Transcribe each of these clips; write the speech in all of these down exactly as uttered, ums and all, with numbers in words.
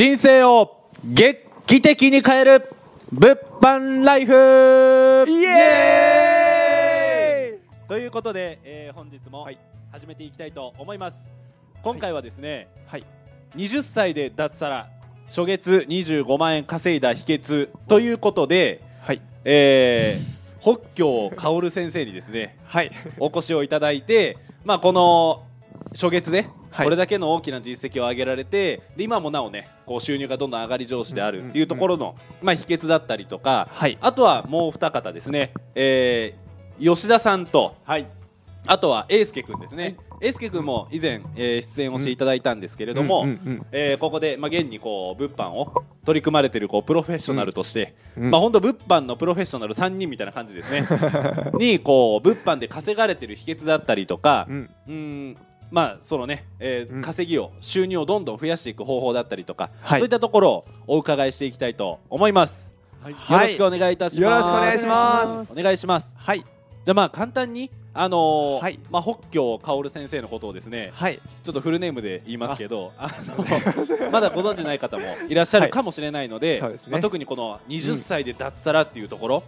人生を劇的に変える物販ライフイエーイということで、えー、本日も始めていきたいと思います。今回はですね、はいはい、にじゅっさいで脱サラ初月にじゅうごまんえん稼いだ秘訣ということで、はいえー、北京薫先生にですね、はい、お越しをいただいて、まあ、この初月で、ねはい、これだけの大きな実績を上げられてで今もなおねこう収入がどんどん上がり上司であるっていうところの、うんうんうんまあ、秘訣だったりとか、はい、あとはもう二方ですね、えー、吉田さんと、はい、あとは英介くんですね、はい、英介くんも以前、えー、出演をしていただいたんですけれども、うんうんうんえー、ここで、まあ、現にこう物販を取り組まれているこうプロフェッショナルとして、うんうんまあ、本当物販のプロフェッショナルさんにんみたいな感じですねにこう物販で稼がれている秘訣だったりとか、うん、うーんまあそのねえー、稼ぎを、うん、収入をどんどん増やしていく方法だったりとか、はい、そういったところをお伺いしていきたいと思います、はい、よろしくお願いいたします。よろしくお願いします。お願いします。はい。じゃあまあ簡単にあのーはいまあ、北京薫先生のことをですね、はい、ちょっとフルネームで言いますけどああのまだご存じない方もいらっしゃるかもしれないので、はいまあ、特にこのにじゅっさいで脱サラっていうところ、うん、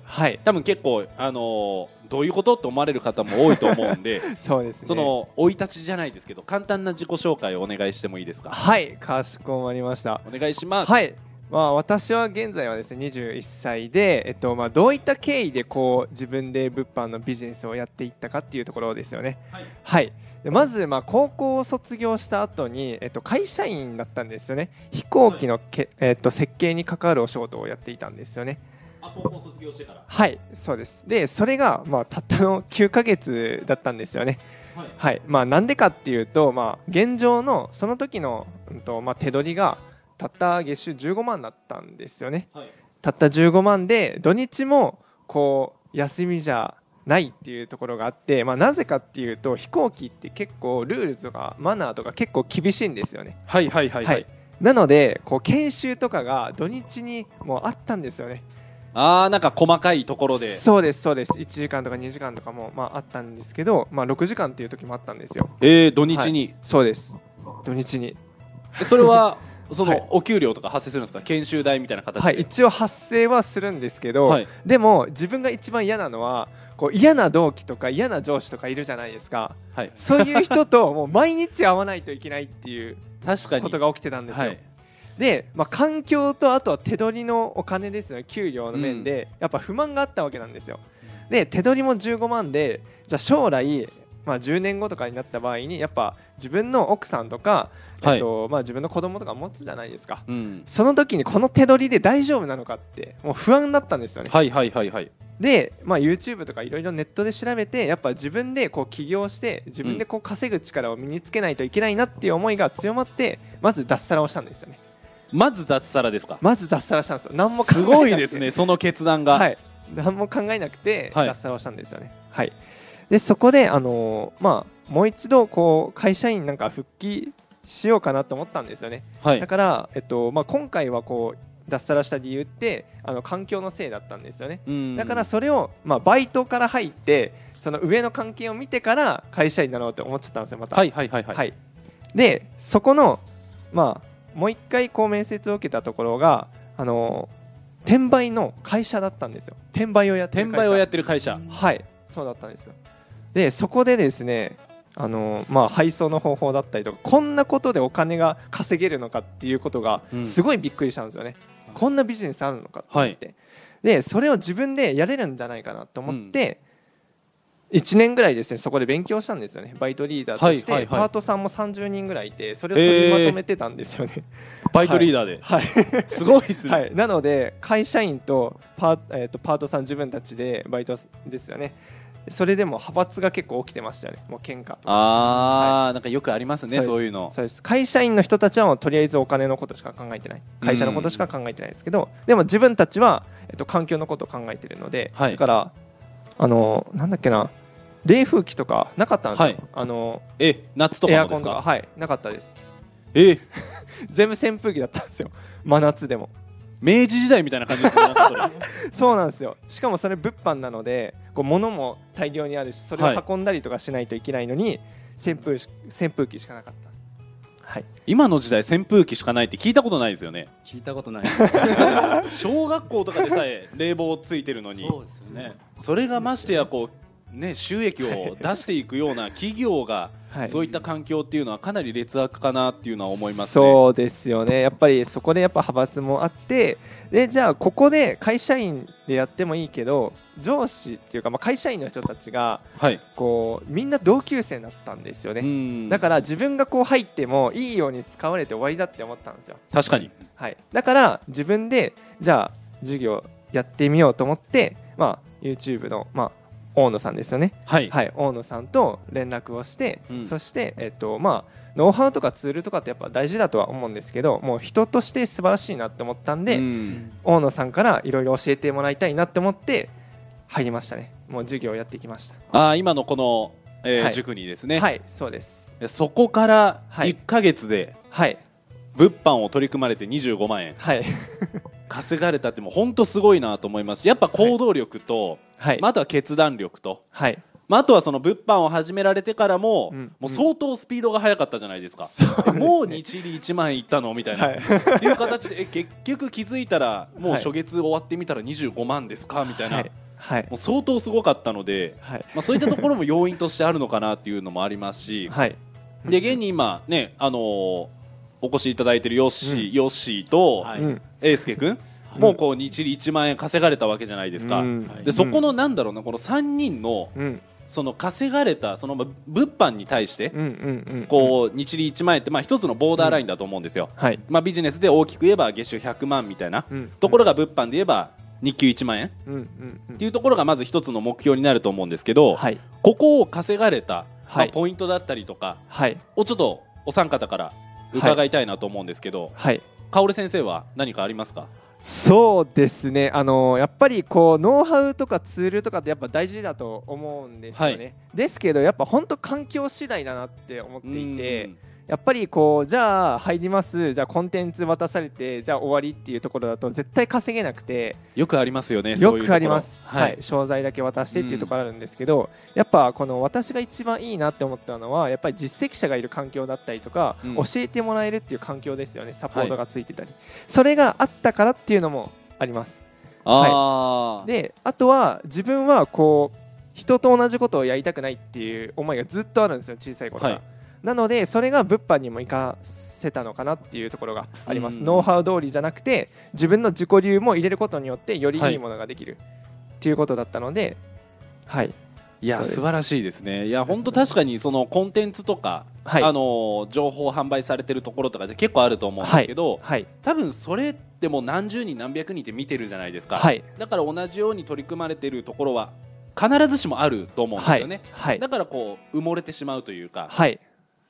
多分結構、あのー、どういうことって思われる方も多いと思うんでそうですね、その生い立ちじゃないですけど簡単な自己紹介をお願いしてもいいですか。はいかしこまりました。お願いします。はいまあ、私は現在はですねにじゅういっさいで、えっとまあ、どういった経緯でこう自分で物販のビジネスをやっていったかっていうところですよね。はい、はい、でまずまあ高校を卒業した後に、えっと、会社員だったんですよね。飛行機のけ、えっと、設計に関わるお仕事をやっていたんですよね。あ、高校卒業してからはいそうです。でそれがまあたったのきゅうかげつだったんですよね。はい、はい、まあなんでかっていうと、まあ、現状のその時の、うんとまあ、手取りがたった月収じゅうごまんだったんですよね、はい、たったじゅうごまんで土日もこう休みじゃないっていうところがあって、まあ、なぜかっていうと飛行機って結構ルールとかマナーとか結構厳しいんですよね。はいはいはい、はいはい、なのでこう研修とかが土日にもうあったんですよね。あーなんか細かいところでそうですそうです。いちじかんとかにじかんとかもまああったんですけど、まあ、ろくじかんっていう時もあったんですよ。えー土日に、はい、そうです土日にそれはそのお給料とか発生するんですか、はい、研修代みたいな形で、はい、一応発生はするんですけど、はい、でも自分が一番嫌なのはこう嫌な同期とか嫌な上司とかいるじゃないですか、はい、そういう人ともう毎日会わないといけないっていうことが起きてたんですよ、はい、で、まあ、環境とあとは手取りのお金ですね給料の面で、うん、やっぱ不満があったわけなんですよ。で手取りもじゅうごまんでじゃあ将来まあ、じゅうねんごとかになった場合にやっぱ自分の奥さんとか、はいえっとまあ、自分の子供とか持つじゃないですか、うん、その時にこの手取りで大丈夫なのかってもう不安だったんですよね。はいはいはいはいで、まあ、YouTube とかいろいろネットで調べてやっぱ自分でこう起業して自分でこう稼ぐ力を身につけないといけないなっていう思いが強まってまず脱サラをしたんですよね。まず脱サラですか。まず脱サラしたんですよ。何も考えなくてすごいですねその決断が、はい、何も考えなくて脱サラをしたんですよね。はい、はいでそこで、あのーまあ、もう一度こう会社員なんか復帰しようかなと思ったんですよね、はい、だから、えっとまあ、今回はこう脱サラした理由ってあの環境のせいだったんですよね。だからそれを、まあ、バイトから入ってその上の関係を見てから会社員になろうと思っちゃったんですよまた。はいはいはいはい、はい、でそこの、まあ、もう一回こう面接を受けたところが、あのー、転売の会社だったんですよ。転売をやってる会社、転売をやってる会社はいそうだったんですよ。でそこでですね、あのーまあ、配送の方法だったりとかこんなことでお金が稼げるのかっていうことがすごいびっくりしたんですよね、うん、こんなビジネスあるのかって思って、はい、でそれを自分でやれるんじゃないかなと思って、うん、いちねんぐらいですねそこで勉強したんですよね。バイトリーダーとして、はいはいはい、パートさんもさんじゅうにんぐらいいてそれを取りまとめてたんですよね、えー、バイトリーダーで、はいはい、すごいですね、はい、なので会社員とパー、えーとパートさん自分たちでバイトですよね。それでも派閥が結構起きてましたよね。もう喧嘩とかあ、はい、なんかよくありますね。そうです、そういうのそうです。会社員の人たちはもうとりあえずお金のことしか考えてない、会社のことしか考えてないですけど、でも自分たちは、えっと、環境のことを考えてるので、はい、だからあのなんだっけな冷風機とかなかったんですよ、はい、あのえ夏とかのですか。エアコンが、はい、なかったです。え全部扇風機だったんですよ真夏でも。明治時代みたいな感じですそうなんですよ。しかもそれ物販なのでこう物も大量にあるしそれを運んだりとかしないといけないのに、はい、扇風、扇風機しかなかったんです、はい、今の時代扇風機しかないって聞いたことないですよね。聞いたことない小学校とかでさえ冷房ついてるのに そうですよね、それがましてやこう、ね、収益を出していくような企業がそういった環境っていうのはかなり劣悪かなっていうのは思いますね。そうですよね。やっぱりそこでやっぱ派閥もあって、でじゃあここで会社員でやってもいいけど上司っていうか、まあ会社員の人たちがこうみんな同級生だったんですよね。だから自分がこう入ってもいいように使われて終わりだって思ったんですよ。確かに、はい、だから自分でじゃあ授業やってみようと思って、まあ、YouTube のまあ大野さんですよね、はいはい、大野さんと連絡をして、うん、そして、えっとまあ、ノウハウとかツールとかってやっぱ大事だとは思うんですけど、もう人として素晴らしいなって思ったんで、うん、大野さんからいろいろ教えてもらいたいなって思って入りましたね。もう授業をやってきました。あ、今のこの、えーはい、塾にですね。はい、そうです。そこからいっかげつで、はい、物販を取り組まれてにじゅうごまんえん、はい稼がれたってもう本当すごいなと思います。やっぱ行動力と、はいまあ、あとは決断力と、はいまあ、あとはその物販を始められてからも、うん、もう相当スピードが速かったじゃないですか。そうですね、もういちいちまんえんいったのみたいな、はい、っていう形でえ結局気づいたらもう初月終わってみたらにじゅうごまんですかみたいな、はいはい、もう相当すごかったので、はいまあ、そういったところも要因としてあるのかなっていうのもありますし、はい、で現に今ねあのーお越しいただいているヨッシー、うん、ヨッシーと英介君、はい、もうこう一理いちまんえん稼がれたわけじゃないですか、うん、でそこのなんだろうなこのさんにん の、うん、その稼がれたその物販に対して、うんうんうん、こう一理いちまん円ってまあ一つのボーダーラインだと思うんですよ、うんはいまあ、ビジネスで大きく言えば月収ひゃくまんみたいな、うん、ところが物販で言えば日給いちまんえん、うんうんうん、っていうところがまず一つの目標になると思うんですけど、はい、ここを稼がれた、はいまあ、ポイントだったりとかをちょっとお三方から伺いたいなと思うんですけど、はい、カオル先生は何かありますか？そうですね、あのー、やっぱりこうノウハウとかツールとかってやっぱ大事だと思うんですよね、はい、ですけどやっぱ本当環境次第だなって思っていて、やっぱりこうじゃあ入ります、じゃあコンテンツ渡されてじゃあ終わりっていうところだと絶対稼げなくて、よくありますよね。よくあります、はいはい、商材だけ渡してっていうところあるんですけど、やっぱこの私が一番いいなって思ったのはやっぱり実績者がいる環境だったりとか、うん、教えてもらえるっていう環境ですよね。サポートがついてたり、はい、それがあったからっていうのもあります。 あ、はい、であとは自分はこう人と同じことをやりたくないっていう思いがずっとあるんですよ、小さい頃から、はい、なのでそれが物販にも生かせたのかなっていうところがあります。ノウハウ通りじゃなくて自分の自己流も入れることによってよりいいものができる、はい、っていうことだったので、はい、いや素晴らしいですね。いや本当確かにそのコンテンツとか、はい、あの情報販売されてるところとかで結構あると思うんですけど、はいはい、多分それってもう何十人何百人って見てるじゃないですか、はい、だから同じように取り組まれてるところは必ずしもあると思うんですよね、はいはい、だからこう埋もれてしまうというか、はい、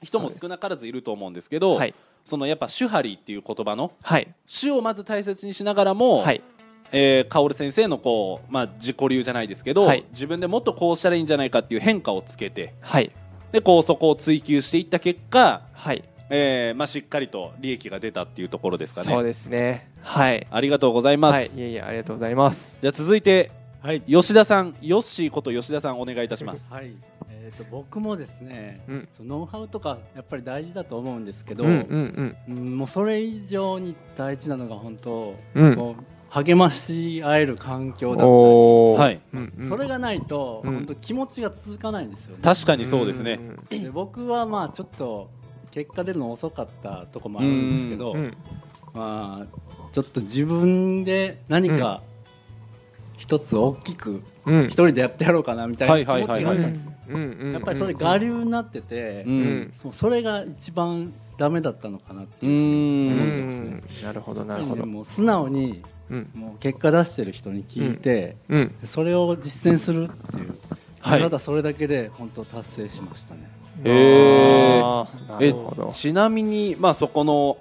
人も少なからずいると思うんですけど、はい、そのやっぱ主張っていう言葉の、はい、主をまず大切にしながらも、はいえー、薫先生のこう、まあ、自己流じゃないですけど、はい、自分でもっとこうしたらいいんじゃないかっていう変化をつけて、はい、でこうそこを追求していった結果、はいえーまあ、しっかりと利益が出たっていうところですかね。そうですね、はい、ありがとうございます、はい、いやいやありがとうございます。じゃあ続いて、はい、吉田さん、ヨッシーこと吉田さんお願いいたします、はいえー、と僕もですね、うん、そのノウハウとかやっぱり大事だと思うんですけど、うんうんうん、もうそれ以上に大事なのが本当、うん、こう励まし合える環境だったり、はいうんうん、それがないと本当気持ちが続かないんですよね、うん、確かにそうですね、うん、で僕はまあちょっと結果出るの遅かったとこもあるんですけど、うんうんまあ、ちょっと自分で何か、うん一つ大きく一人でやってやろうかなみたいな気持ちがあったんです。やっぱりそれ我流になってて、うん、それが一番ダメだったのかなっていう思ってますね。なるほどなるほど。もう素直にもう結果出してる人に聞いて、うんうん、それを実践するっていう、はい、ただそれだけで本当達成しましたね。へー、なるほど。えちなみに、まあ、そこの、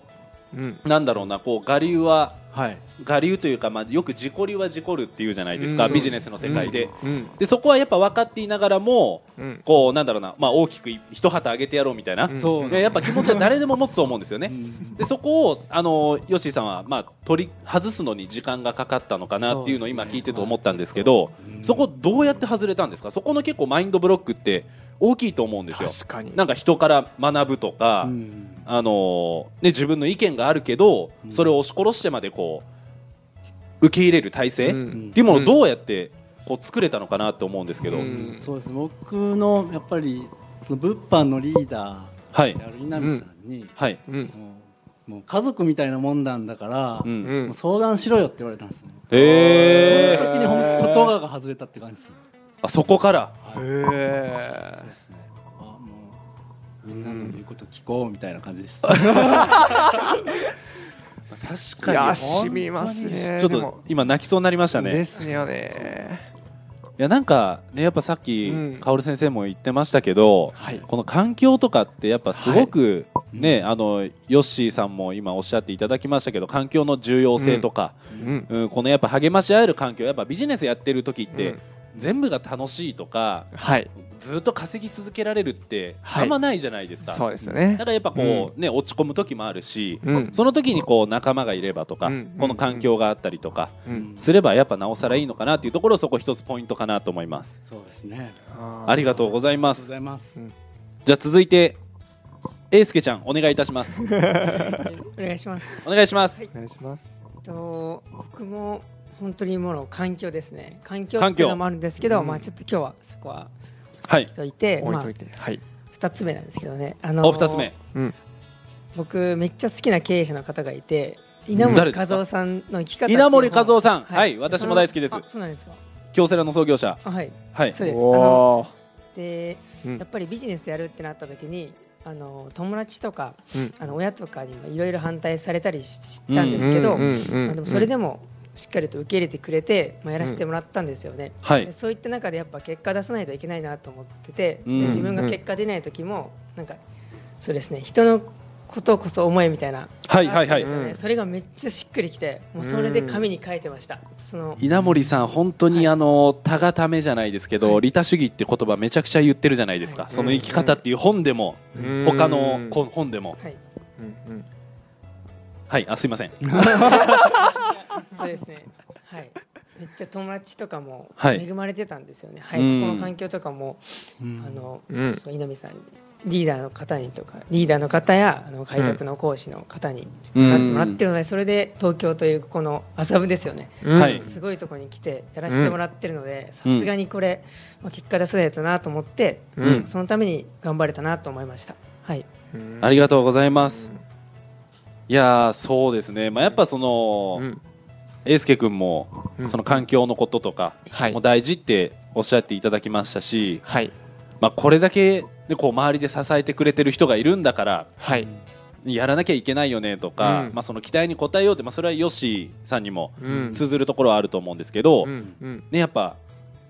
うん、なんだろうなこう我流ははい、我流というか、まあ、よく自己流は自己流っていうじゃないですか、うん、ビジネスの世界 で,、うんうん、でそこはやっぱ分かっていながらも、うん、こうなんだろうな、まあ、大きく一旗上げてやろうみたいな、うん、でやっぱ気持ちは誰でも持つと思うんですよね、うん、でそこをあのヨッシーさんは、まあ、取り外すのに時間がかかったのかなっていうのを今聞いてと思ったんですけど、そ, う、ねまあ、そこどうやって外れたんですか？そこの結構マインドブロックって大きいと思うんですよ。確かになんか人から学ぶとか、うん、あのーね、自分の意見があるけどそれを押し殺してまでこう受け入れる体制っていうものをどうやってこう作れたのかなと思うんですけど、うんうんうん、そうですね、僕のやっぱりその物販のリーダーである稲見さんに、はいうんはいうん、もう家族みたいなもんなんだから、うんうん、もう相談しろよって言われたんですよ、えー、その時に本当トガが外れたって感じですよ。あそこから、はいえー、そうですね、あもうみんなの言うこと聞こうみたいな感じです、うん、確かにいやしみますね。ちょっと今泣きそうになりましたね。ですよね。いやなんかねやっぱさっきカオル先生も言ってましたけど、うんはい、この環境とかってやっぱすごくね、はい、あのヨッシーさんも今おっしゃっていただきましたけど環境の重要性とか、うんうんうん、このやっぱ励まし合える環境やっぱビジネスやってる時って、うん全部が楽しいとか、はい、ずっと稼ぎ続けられるってあんまないじゃないですか、はい、そうですね。だからやっぱこう、うんね、落ち込む時もあるし、うん、その時にこう仲間がいればとか、うん、この環境があったりとかすればやっぱなおさらいいのかなっていうところ、そこ一つポイントかなと思います。そうですね。ありがとうございます。じゃあ続いて英介ちゃんお願いいたしますお願いしますお願いします、はい、お願いします、えっと、僕も本当にもの環境ですね。環境っていうのもあるんですけど、まあ、ちょっと今日はそこは置いといて、はいまあ、置いといて、はい、ふたつめなんですけどね、あのー、おふたつめ、うん、僕めっちゃ好きな経営者の方がいて稲森和夫さんの生き方、稲森和夫さん、はいはい、私も大好きです。あそうなんですか。京セラの創業者、あはい、はい、そうです。あので、うん、やっぱりビジネスやるってなった時にあの友達とか、うん、あの親とかにもいろいろ反対されたりしたんですけど、でもそれでも、うんしっかりと受け入れてくれて、まあ、やらせてもらったんですよね、うんはい、でそういった中でやっぱ結果出さないといけないなと思ってて、うん、自分が結果出ない時もなんかそうですね人のことこそ思えみたいな、はいはいはいうん、それがめっちゃしっくりきてもうそれで紙に書いてました、うん、その稲森さん本当にあのたがためじゃないですけど、はい、利他主義って言葉めちゃくちゃ言ってるじゃないですか、はい、その生き方っていう本でも、うん、他の本でも、はいうんうんはい、あすいませんそうですね、はい、めっちゃ友達とかも恵まれてたんですよね、はいはい、この環境とかも、うんあのうん、そう稲見さんリーダーの方にとかリーダーの方やあの改革の講師の方になってもらってるので、うん、それで東京というこの麻布ですよね、うん、すごいところに来てやらせてもらってるのでさすがにこれ、まあ、結果出せないとなと思って、うん、そのために頑張れたなと思いました、はい、ありがとうございます。いやそうですね、まあ、やっぱその英介君もその環境のこととかも大事っておっしゃっていただきましたし、はいまあ、これだけでこう周りで支えてくれてる人がいるんだから、はい、やらなきゃいけないよねとか、うんまあ、その期待に応えようって、まあ、それはヨッシーさんにも通ずるところはあると思うんですけど、うんうんね、やっぱ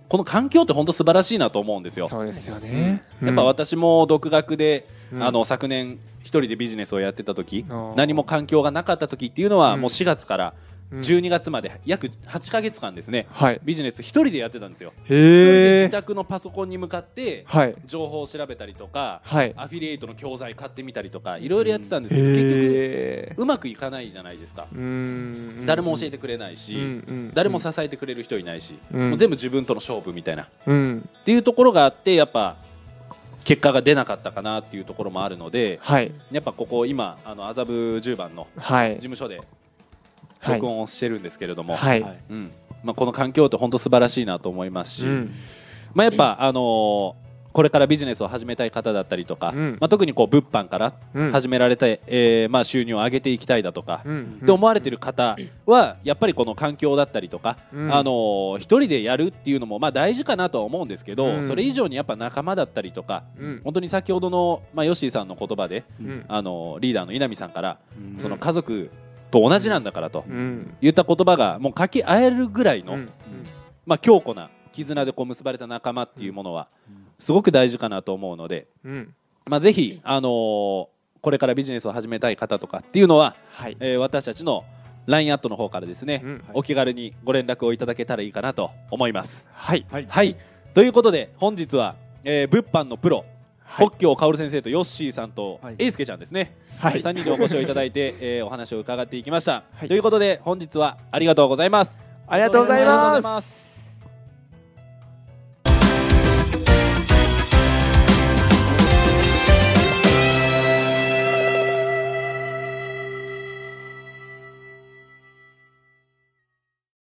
この環境って本当素晴らしいなと思うんですよ。そうですよね、うん、やっぱ私も独学で、うん、あの昨年一人でビジネスをやってた時何も環境がなかった時っていうのはもうしがつからじゅうにがつまで約はちかげつかんですね、はい、ビジネス一人でやってたんですよ。へー。一人で自宅のパソコンに向かって情報を調べたりとか、はい、アフィリエイトの教材買ってみたりとかいろいろやってたんですけど、うん、結局うまくいかないじゃないですか。うん誰も教えてくれないし、うん、誰も支えてくれる人いないし、うん、もう全部自分との勝負みたいな、うん、っていうところがあってやっぱ結果が出なかったかなっていうところもあるので、はい、やっぱここ今あの麻布じゅうばんの事務所で録音をしてるんですけれども、はいはいうんまあ、この環境って本当素晴らしいなと思いますし、うんまあ、やっぱ、あのー、これからビジネスを始めたい方だったりとか、うんまあ、特にこう物販から始められて、うんえーまあ、収入を上げていきたいだとか、うん、って思われてる方はやっぱりこの環境だったりとか、うんあのー、一人でやるっていうのもまあ大事かなとは思うんですけど、うん、それ以上にやっぱ仲間だったりとか、うん、本当に先ほどの、まあ、ヨッシーさんの言葉で、うんあのー、リーダーの稲見さんから、うん、その家族と同じなんだからと言った言葉がもう掛け合えるぐらいの、うんまあ、強固な絆でこう結ばれた仲間っていうものはすごく大事かなと思うので、うんまあ、ぜひ、あのー、これからビジネスを始めたい方とかっていうのは、はいえー、私たちの ライン アットの方からですね、うんはい、お気軽にご連絡をいただけたらいいかなと思います、はいはいはい、ということで本日は、えー、物販のプロ北京薫先生とヨッシーさんと英介ちゃんですね、はい、さんにんでお越しをいただいて、えー、お話を伺っていきました、はい、ということで本日はありがとうございます。ありがとうございます。